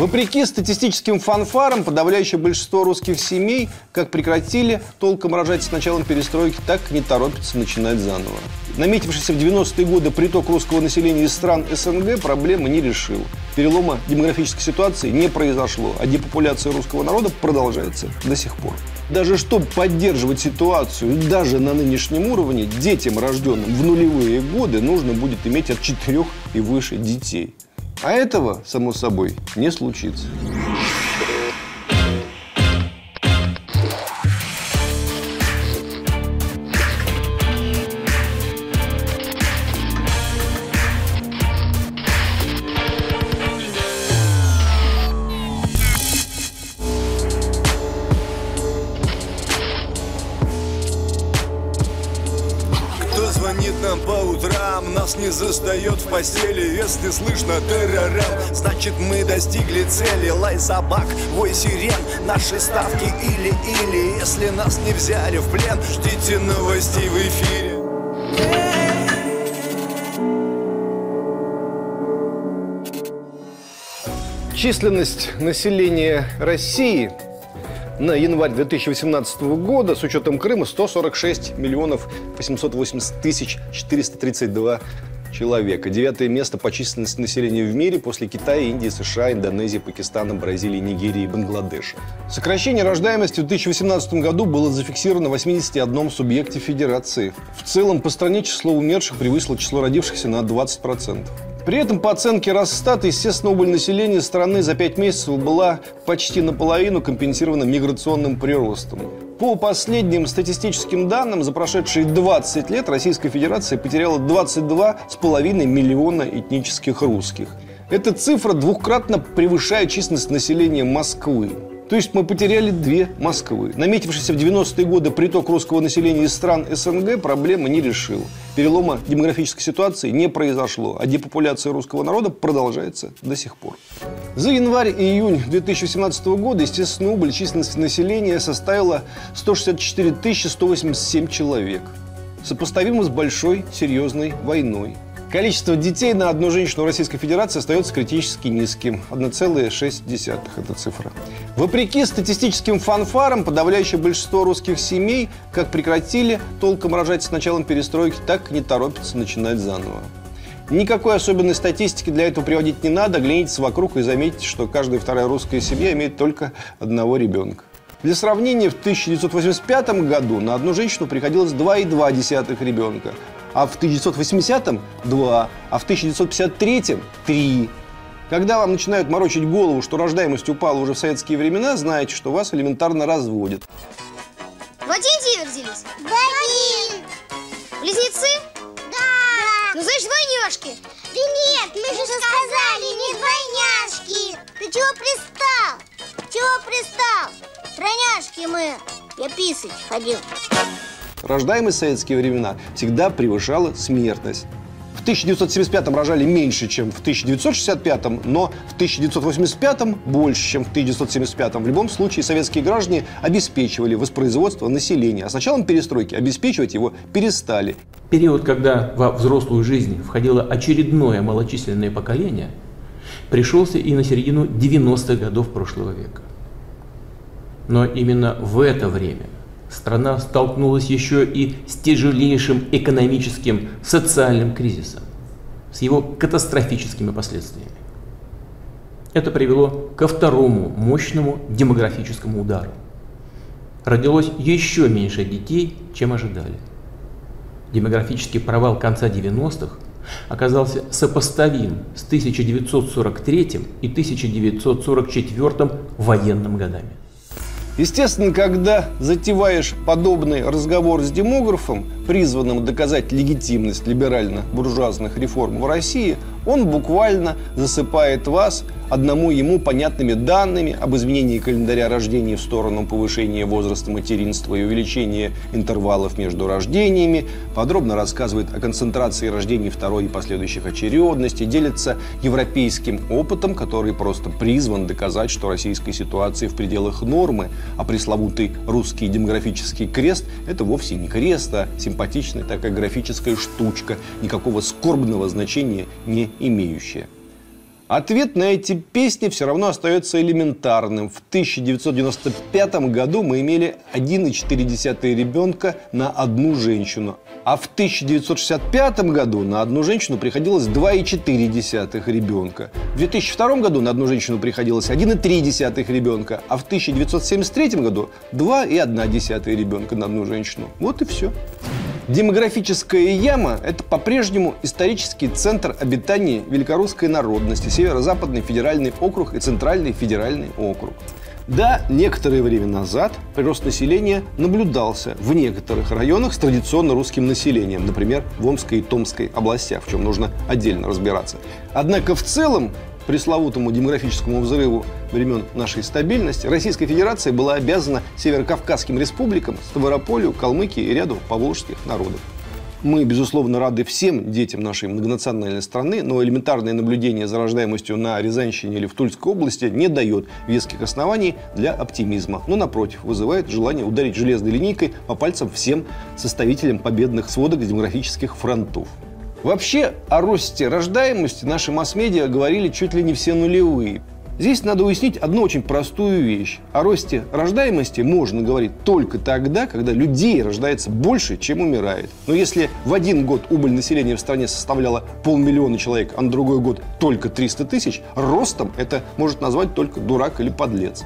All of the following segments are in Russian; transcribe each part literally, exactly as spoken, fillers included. Вопреки статистическим фанфарам, подавляющее большинство русских семей как прекратили толком рожать с началом перестройки, так и не торопятся начинать заново. Наметившийся в девяностые годы приток русского населения из стран СНГ проблемы не решил. Перелома демографической ситуации не произошло, а депопуляция русского народа продолжается до сих пор. Даже чтобы поддерживать ситуацию даже на нынешнем уровне, детям, рожденным в нулевые годы, нужно будет иметь от четырёх и выше детей. А этого, само собой, не случится. Не застает в постели, если слышно террорам, значит мы достигли цели. Лай собак, вой сирен, наши ставки или-или. Если нас не взяли в плен, ждите новостей в эфире. Численность населения России на январь две тысячи восемнадцатого года с учетом Крыма сто сорок шесть миллионов восемьсот восемьдесят тысяч четыреста тридцать два человека. Девятое место по численности населения в мире после Китая, Индии, США, Индонезии, Пакистана, Бразилии, Нигерии и Бангладеша. Сокращение рождаемости в две тысячи восемнадцатом году было зафиксировано в восьмидесяти одном субъекте федерации. В целом по стране число умерших превысило число родившихся на двадцать процентов. При этом, по оценке Росстата, естественно, убыль населения страны за пять месяцев была почти наполовину компенсирована миграционным приростом. По последним статистическим данным, за прошедшие двадцать лет Российская Федерация потеряла двадцать два с половиной миллиона этнических русских. Эта цифра двукратно превышает численность населения Москвы. То есть мы потеряли две Москвы. Наметившийся в девяностые годы приток русского населения из стран СНГ проблемы не решил. Перелома демографической ситуации не произошло, а депопуляция русского народа продолжается до сих пор. За январь и июнь две тысячи семнадцатого года, естественно, убыль численности населения составила сто шестьдесят четыре тысячи сто восемьдесят семь человек. Сопоставимо с большой серьезной войной. Количество детей на одну женщину Российской Федерации остается критически низким – одна целая шесть десятых эта цифра. Вопреки статистическим фанфарам, подавляющее большинство русских семей как прекратили толком рожать с началом перестройки, так и не торопятся начинать заново. Никакой особенной статистики для этого приводить не надо, глянитесь вокруг и заметите, что каждая вторая русская семья имеет только одного ребенка. Для сравнения, в тысяча девятьсот восемьдесят пятом году на одну женщину приходилось два и два десятых ребенка. А в тысяча девятьсот восьмидесятом – два, а в тысяча девятьсот пятьдесят третьем – три. Когда вам начинают морочить голову, что рождаемость упала уже в советские времена, знаете, что вас элементарно разводят. В Индии родились? Да. Близнецы? Да. Ну, знаешь, двойняшки. Да нет, мы же сказали, не двойняшки. Ты чего пристал? Чего пристал? Тройняшки мы. Я писать ходил. Рождаемость в советские времена всегда превышала смертность. В тысяча девятьсот семьдесят пятом рожали меньше, чем в тысяча девятьсот шестьдесят пятом, но в тысяча девятьсот восемьдесят пятом больше, чем в тысяча девятьсот семьдесят пятом. В любом случае советские граждане обеспечивали воспроизводство населения, а с началом перестройки обеспечивать его перестали. Период, когда во взрослую жизнь входило очередное малочисленное поколение, пришелся и на середину девяностых годов прошлого века. Но именно в это время страна столкнулась еще и с тяжелейшим экономическим, социальным кризисом, с его катастрофическими последствиями. Это привело ко второму мощному демографическому удару. Родилось еще меньше детей, чем ожидали. Демографический провал конца девяностых оказался сопоставим с тысяча девятьсот сорок третьим и тысяча девятьсот сорок четвёртым военными годами. Естественно, когда затеваешь подобный разговор с демографом, призванным доказать легитимность либерально-буржуазных реформ в России, он буквально засыпает вас одному ему понятными данными об изменении календаря рождений в сторону повышения возраста материнства и увеличения интервалов между рождениями, подробно рассказывает о концентрации рождений второй и последующих очередностей, делится европейским опытом, который просто призван доказать, что российская ситуация в пределах нормы, а пресловутый русский демографический крест – это вовсе не крест, а симпатичная такая графическая штучка, никакого скорбного значения не имеющая. Ответ на эти песни все равно остается элементарным. В тысяча девятьсот девяносто пятом году мы имели одна целая четыре десятых ребенка на одну женщину. А в тысяча девятьсот шестьдесят пятом году на одну женщину приходилось два и четыре десятых ребенка. В две тысячи втором году на одну женщину приходилось один и три десятых ребенка. А в тысяча девятьсот семьдесят третьем году два и одна десятая ребенка на одну женщину. Вот и все. Демографическая яма – это по-прежнему исторический центр обитания великорусской народности, Северо-Западный федеральный округ и Центральный федеральный округ. Да, некоторое время назад прирост населения наблюдался в некоторых районах с традиционно русским населением, например, в Омской и Томской областях, в чем нужно отдельно разбираться. Однако в целом пресловутому демографическому взрыву времен нашей стабильности Российская Федерация была обязана северокавказским республикам, Ставрополью, Калмыкии и ряду поволжских народов. Мы, безусловно, рады всем детям нашей многонациональной страны, но элементарное наблюдение за рождаемостью на Рязанщине или в Тульской области не дает веских оснований для оптимизма, но, напротив, вызывает желание ударить железной линейкой по пальцам всем составителям победных сводок демографических фронтов. Вообще, о росте рождаемости наши масс-медиа говорили чуть ли не все нулевые. Здесь надо уяснить одну очень простую вещь. О росте рождаемости можно говорить только тогда, когда людей рождается больше, чем умирает. Но если в один год убыль населения в стране составляла полмиллиона человек, а на другой год только триста тысяч, ростом это может назвать только дурак или подлец.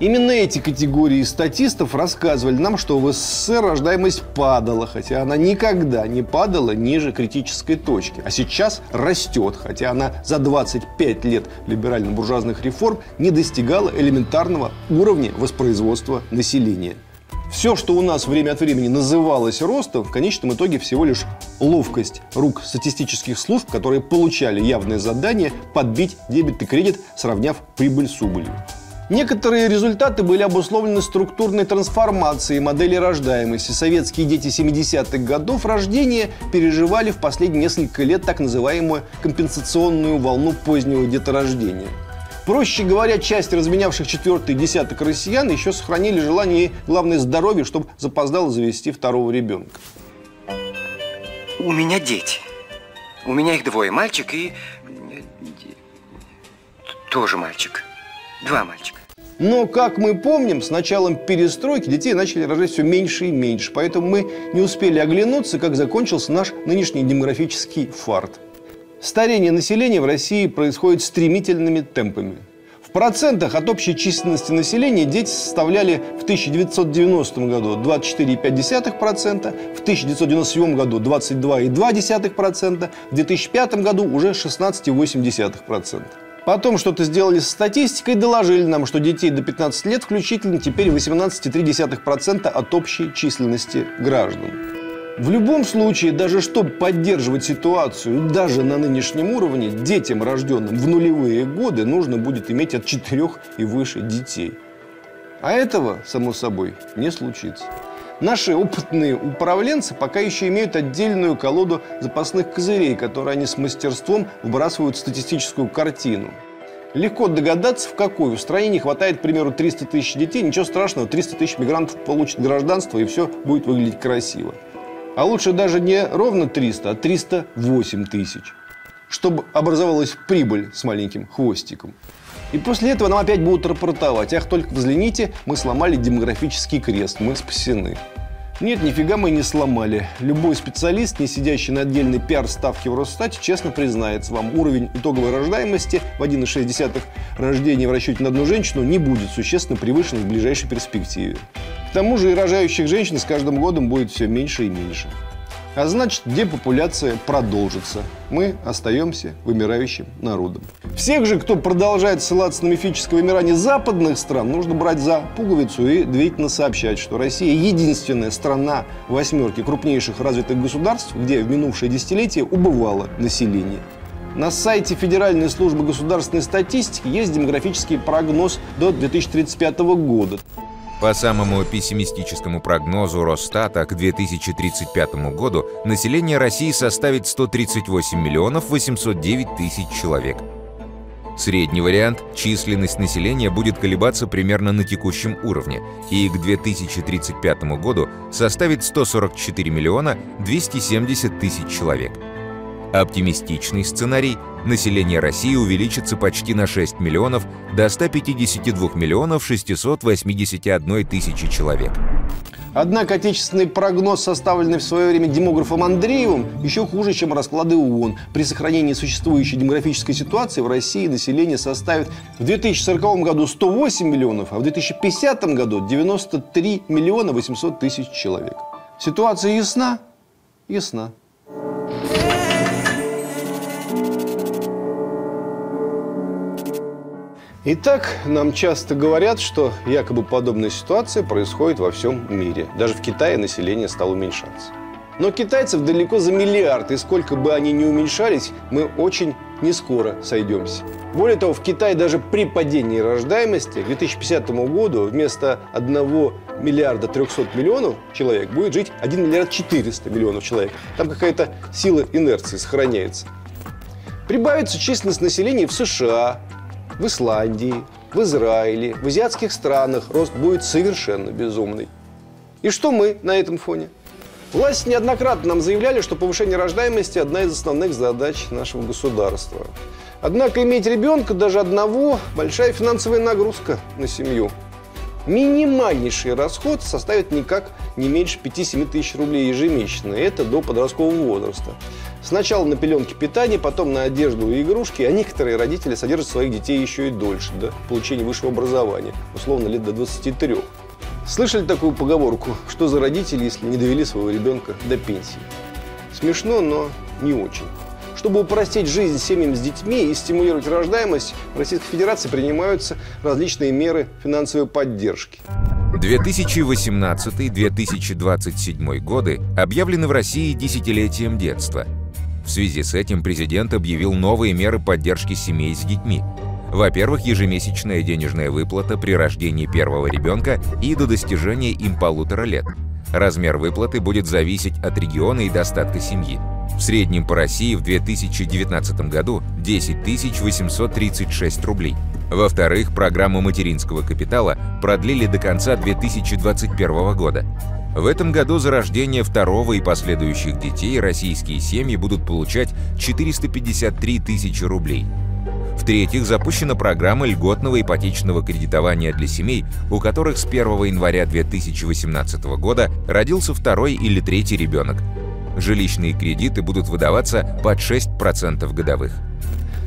Именно эти категории статистов рассказывали нам, что в СССР рождаемость падала, хотя она никогда не падала ниже критической точки. А сейчас растет, хотя она за двадцать пять лет либерально-буржуазных реформ не достигала элементарного уровня воспроизводства населения. Все, что у нас время от времени называлось ростом, в конечном итоге всего лишь ловкость рук статистических служб, которые получали явное задание подбить дебет и кредит, сравняв прибыль с убылью. Некоторые результаты были обусловлены структурной трансформацией модели рождаемости. Советские дети семидесятых годов рождения переживали в последние несколько лет так называемую компенсационную волну позднего деторождения. Проще говоря, часть разменявших четвертый десяток россиян еще сохранили желание и, главное, здоровье, чтобы запоздало завести второго ребенка. У меня дети. У меня их двое. Мальчик и... тоже мальчик. Два мальчика. Но, как мы помним, с началом перестройки детей начали рожать все меньше и меньше, поэтому мы не успели оглянуться, как закончился наш нынешний демографический фарт. Старение населения в России происходит стремительными темпами. В процентах от общей численности населения дети составляли в тысяча девятьсот девяностом году двадцать четыре и пять десятых процента, в тысяча девятьсот девяносто седьмом году двадцать два и две десятых процента, в две тысячи пятом году уже шестнадцать и восемь десятых процента. Потом что-то сделали с статистикой, доложили нам, что детей до пятнадцати лет включительно теперь восемнадцать и три десятых процента от общей численности граждан. В любом случае, даже чтобы поддерживать ситуацию, даже на нынешнем уровне, детям, рожденным в нулевые годы, нужно будет иметь от четырёх и выше детей. А этого, само собой, не случится. Наши опытные управленцы пока еще имеют отдельную колоду запасных козырей, которые они с мастерством вбрасывают в статистическую картину. Легко догадаться, в какую. В стране не хватает, к примеру, триста тысяч детей, ничего страшного, триста тысяч мигрантов получат гражданство, и все будет выглядеть красиво. А лучше даже не ровно триста, а триста восемь тысяч, чтобы образовалась прибыль с маленьким хвостиком. И после этого нам опять будут рапортовать. Ах, только взгляните, мы сломали демографический крест, мы спасены. Нет, нифига мы не сломали. Любой специалист, не сидящий на отдельной пиар-ставке в Росстате, честно признается вам, уровень итоговой рождаемости в одна целая шесть десятых рождения в расчете на одну женщину не будет существенно превышен в ближайшей перспективе. К тому же и рожающих женщин с каждым годом будет все меньше и меньше. А значит, депопуляция продолжится. Мы остаемся вымирающим народом. Всех же, кто продолжает ссылаться на мифическое вымирание западных стран, нужно брать за пуговицу и доверительно сообщать, что Россия – единственная страна восьмерки крупнейших развитых государств, где в минувшие десятилетия убывало население. На сайте Федеральной службы государственной статистики есть демографический прогноз до две тысячи тридцать пятого года. По самому пессимистическому прогнозу Росстата, к две тысячи тридцать пятому году население России составит сто тридцать восемь миллионов восемьсот девять тысяч человек. Средний вариант – численность населения будет колебаться примерно на текущем уровне и к две тысячи тридцать пятому году составит сто сорок четыре миллиона двести семьдесят тысяч человек. Оптимистичный сценарий – население России увеличится почти на шесть миллионов до ста пятидесяти двух миллионов шестисот восьмидесяти одной тысячи человек. Однако отечественный прогноз, составленный в свое время демографом Андреевым, еще хуже, чем расклады ООН. При сохранении существующей демографической ситуации в России население составит в две тысячи сороковом году сто восемь миллионов, а в две тысячи пятидесятом году девяносто три миллиона восемьсот тысяч человек. Ситуация ясна? Ясна. Итак, нам часто говорят, что якобы подобная ситуация происходит во всем мире. Даже в Китае население стало уменьшаться. Но китайцев далеко за миллиард, и сколько бы они ни уменьшались, мы очень не скоро сойдемся. Более того, в Китае даже при падении рождаемости к две тысячи пятидесятому году вместо одного миллиарда трёхсот миллионов человек будет жить один миллиард четыреста миллионов человек. Там какая-то сила инерции сохраняется. Прибавится численность населения в США, в Исландии, в Израиле, в азиатских странах рост будет совершенно безумный. И что мы на этом фоне? Власти неоднократно нам заявляли, что повышение рождаемости – одна из основных задач нашего государства. Однако иметь ребенка, даже одного, большая финансовая нагрузка на семью. Минимальнейший расход составит никак не меньше пяти-семи тысяч рублей ежемесячно. Это до подросткового возраста. Сначала на пеленки питания, потом на одежду и игрушки. А некоторые родители содержат своих детей еще и дольше, до получения высшего образования, условно лет до двадцати трёх. Слышали такую поговорку, что за родители, если не довели своего ребенка до пенсии? Смешно, но не очень. Чтобы упростить жизнь семьям с детьми и стимулировать рождаемость, в Российской Федерации принимаются различные меры финансовой поддержки. две тысячи восемнадцатый — две тысячи двадцать седьмой годы объявлены в России десятилетием детства. В связи с этим президент объявил новые меры поддержки семей с детьми. Во-первых, ежемесячная денежная выплата при рождении первого ребенка и до достижения им полутора лет. Размер выплаты будет зависеть от региона и достатка семьи. В среднем по России в две тысячи девятнадцатом году десять тысяч восемьсот тридцать шесть рублей. Во-вторых, программу материнского капитала продлили до конца две тысячи двадцать первого года. В этом году за рождение второго и последующих детей российские семьи будут получать четыреста пятьдесят три тысячи рублей. В-третьих, запущена программа льготного ипотечного кредитования для семей, у которых с первого января две тысячи восемнадцатого года родился второй или третий ребенок. Жилищные кредиты будут выдаваться под шесть процентов годовых.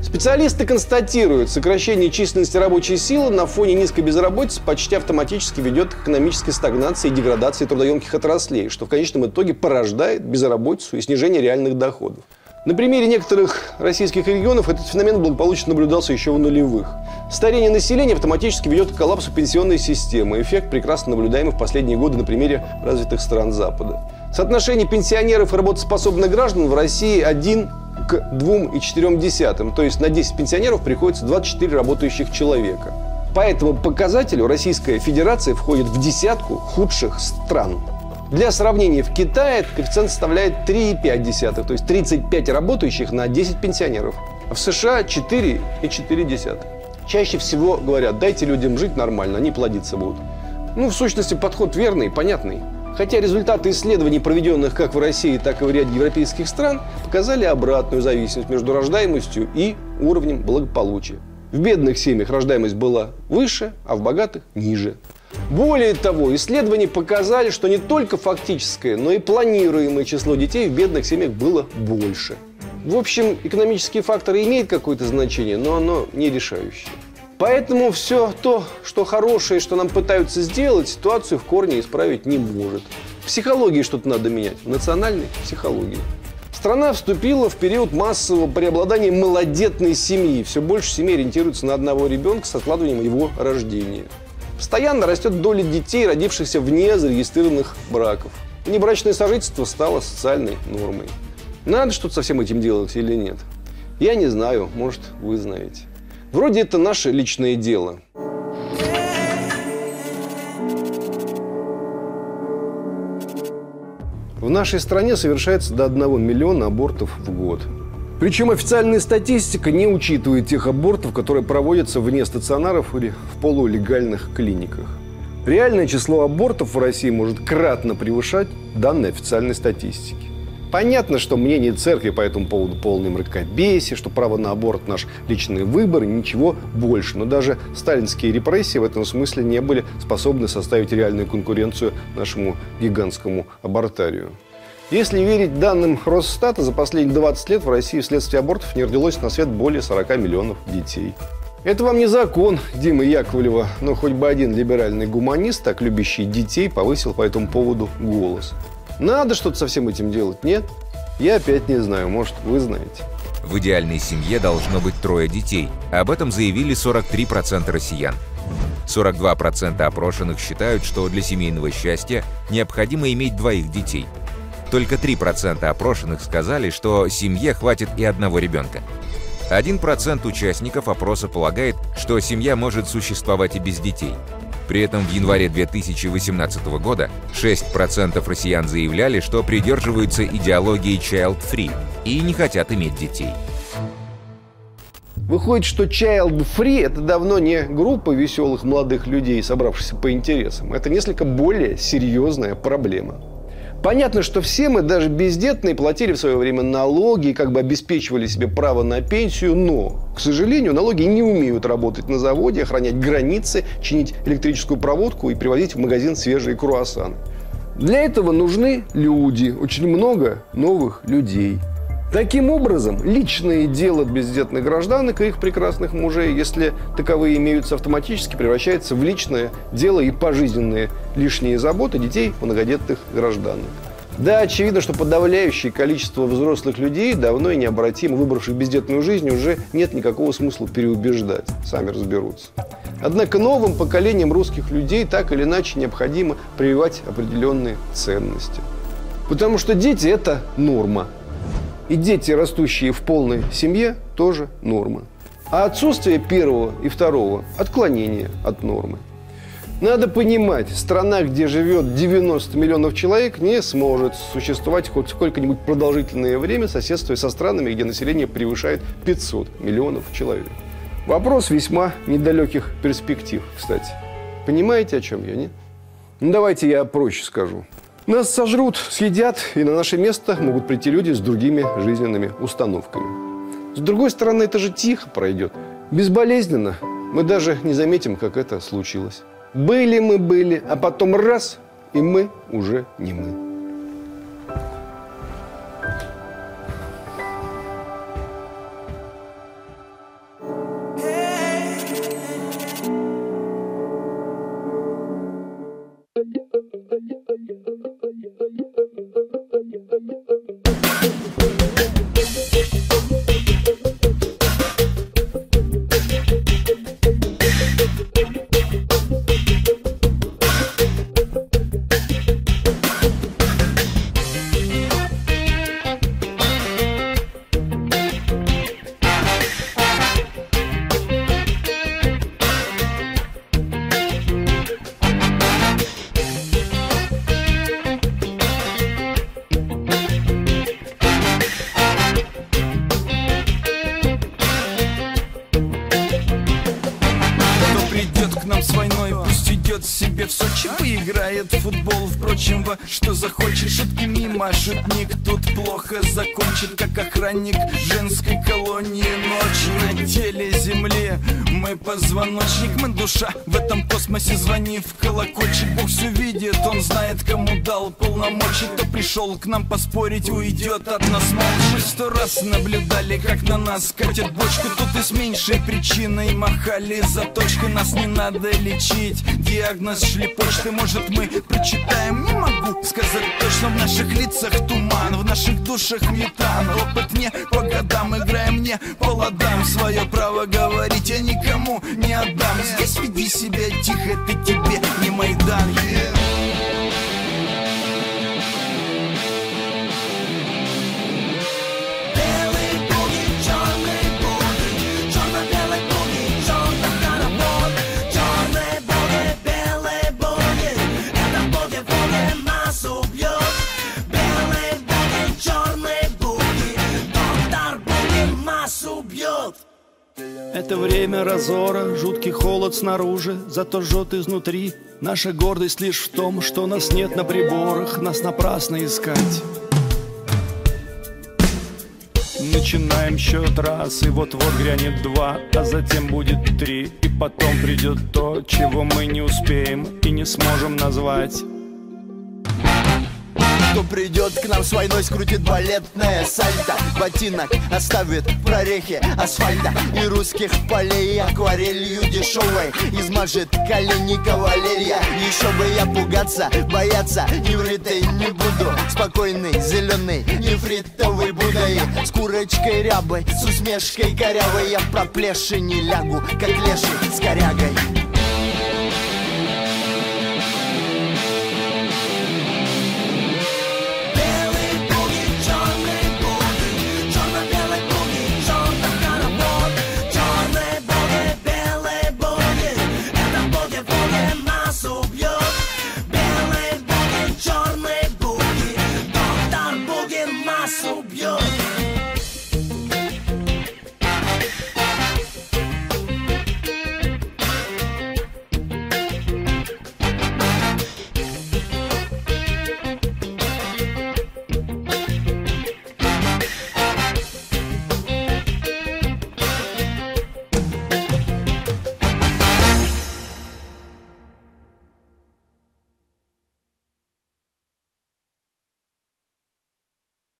Специалисты констатируют, сокращение численности рабочей силы на фоне низкой безработицы почти автоматически ведет к экономической стагнации и деградации трудоемких отраслей, что в конечном итоге порождает безработицу и снижение реальных доходов. На примере некоторых российских регионов этот феномен благополучно наблюдался еще в нулевых. Старение населения автоматически ведет к коллапсу пенсионной системы. Эффект прекрасно наблюдаемый в последние годы на примере развитых стран Запада. Соотношение пенсионеров и работоспособных граждан в России один к двум целым четырем десятым, то есть на десять пенсионеров приходится двадцать четыре работающих человека. По этому показателю Российская Федерация входит в десятку худших стран. Для сравнения, в Китае этот коэффициент составляет три и пять десятых, то есть тридцать пять работающих на десять пенсионеров. А в США четыре и четыре десятых. Чаще всего говорят, дайте людям жить нормально, они плодиться будут. Ну, в сущности, подход верный, понятный. Хотя результаты исследований, проведенных как в России, так и в ряде европейских стран, показали обратную зависимость между рождаемостью и уровнем благополучия. В бедных семьях рождаемость была выше, а в богатых – ниже. Более того, исследования показали, что не только фактическое, но и планируемое число детей в бедных семьях было больше. В общем, экономические факторы имеют какое-то значение, но оно не решающее. Поэтому все то, что хорошее, что нам пытаются сделать, ситуацию в корне исправить не может. В психологии что-то надо менять, в национальной психологии. Страна вступила в период массового преобладания малодетной семьи. Все больше семей ориентируется на одного ребенка с откладыванием его рождения. Постоянно растет доля детей, родившихся вне зарегистрированных браков. Внебрачное сожительство стало социальной нормой. Надо что-то со всем этим делать или нет? Я не знаю, может, вы знаете. Вроде это наше личное дело. В нашей стране совершается до одного миллиона абортов в год. Причем официальная статистика не учитывает тех абортов, которые проводятся вне стационаров или в полулегальных клиниках. Реальное число абортов в России может кратно превышать данные официальной статистики. Понятно, что мнение церкви по этому поводу полное мракобесие, что право на аборт – наш личный выбор и ничего больше. Но даже сталинские репрессии в этом смысле не были способны составить реальную конкуренцию нашему гигантскому абортарию. Если верить данным Росстата, за последние двадцать лет в России вследствие абортов не родилось на свет более сорока миллионов детей. Это вам не закон, Дима Яковлева, но хоть бы один либеральный гуманист, так любящий детей, повысил по этому поводу голос. Надо что-то со всем этим делать, нет? Я опять не знаю, может, вы знаете. В идеальной семье должно быть трое детей. Об этом заявили сорок три процента россиян. сорок два процента опрошенных считают, что для семейного счастья необходимо иметь двоих детей. Только три процента опрошенных сказали, что семье хватит и одного ребенка. один процент участников опроса полагает, что семья может существовать и без детей. При этом в январе две тысячи восемнадцатого года шесть процентов россиян заявляли, что придерживаются идеологии child-free и не хотят иметь детей. Выходит, что child-free – это давно не группа веселых молодых людей, собравшихся по интересам. Это несколько более серьезная проблема. Понятно, что все мы, даже бездетные, платили в свое время налоги и как бы обеспечивали себе право на пенсию, но, к сожалению, налоги не умеют работать на заводе, охранять границы, чинить электрическую проводку и привозить в магазин свежие круассаны. Для этого нужны люди, очень много новых людей. Таким образом, личное дело бездетных гражданок и их прекрасных мужей, если таковые имеются, автоматически превращается в личное дело и пожизненные лишние заботы детей многодетных гражданок. Да, очевидно, что подавляющее количество взрослых людей, давно и необратимо выбравших бездетную жизнь, уже нет никакого смысла переубеждать, сами разберутся. Однако новым поколениям русских людей так или иначе необходимо прививать определенные ценности. Потому что дети – это норма. И дети, растущие в полной семье, тоже норма. А отсутствие первого и второго – отклонение от нормы. Надо понимать, страна, где живет девяносто миллионов человек, не сможет существовать хоть сколько-нибудь продолжительное время, соседствуя со странами, где население превышает пятьсот миллионов человек. Вопрос весьма недалеких перспектив, кстати. Понимаете, о чем я, не? Ну, давайте я проще скажу. Нас сожрут, съедят, и на наше место могут прийти люди с другими жизненными установками. С другой стороны, это же тихо пройдет, безболезненно. Мы даже не заметим, как это случилось. Были мы, были, а потом раз, и мы уже не мы. Что захочешь, шутки мимо, шутник тут плохо закончит, как охранник женской колонии. Ночь на теле земли, мы позвоночник, мы душа в этом космосе. Звони в колокольчик, Бог все видит, он знает, кому дал полномочий. Кто пришел к нам поспорить, уйдет от нас молча. Сто раз наблюдали, как на нас катят бочку. Тут и с меньшей причиной махали заточкой. Нас не надо лечить, диагноз шлепочты. Может, мы прочитаем? Не могу сказать точно, в наших лицах туман, в наших душах метан. Опыт не по годам, играем не по ладам. Свое право говорить я никому не отдам. Здесь веди себя тихо, ты тебе не Майдан. Это время разора, жуткий холод снаружи, зато жжет изнутри. Наша гордость лишь в том, что нас нет на приборах, нас напрасно искать. начинаем счет раз, и вот-вот грянет два, а затем будет три, и потом придет то, чего мы не успеем и не сможем назвать. Кто придет к нам с войной, скрутит балетное сальто, ботинок оставит прорехи асфальта и русских полей акварелью дешевой измажет колени кавалерия. Еще бы я пугаться, бояться ивритой не буду, спокойный, зеленый, нефритовый Будой, с курочкой рябой, с усмешкой корявой. Я в проплешине лягу, как леший с корягой.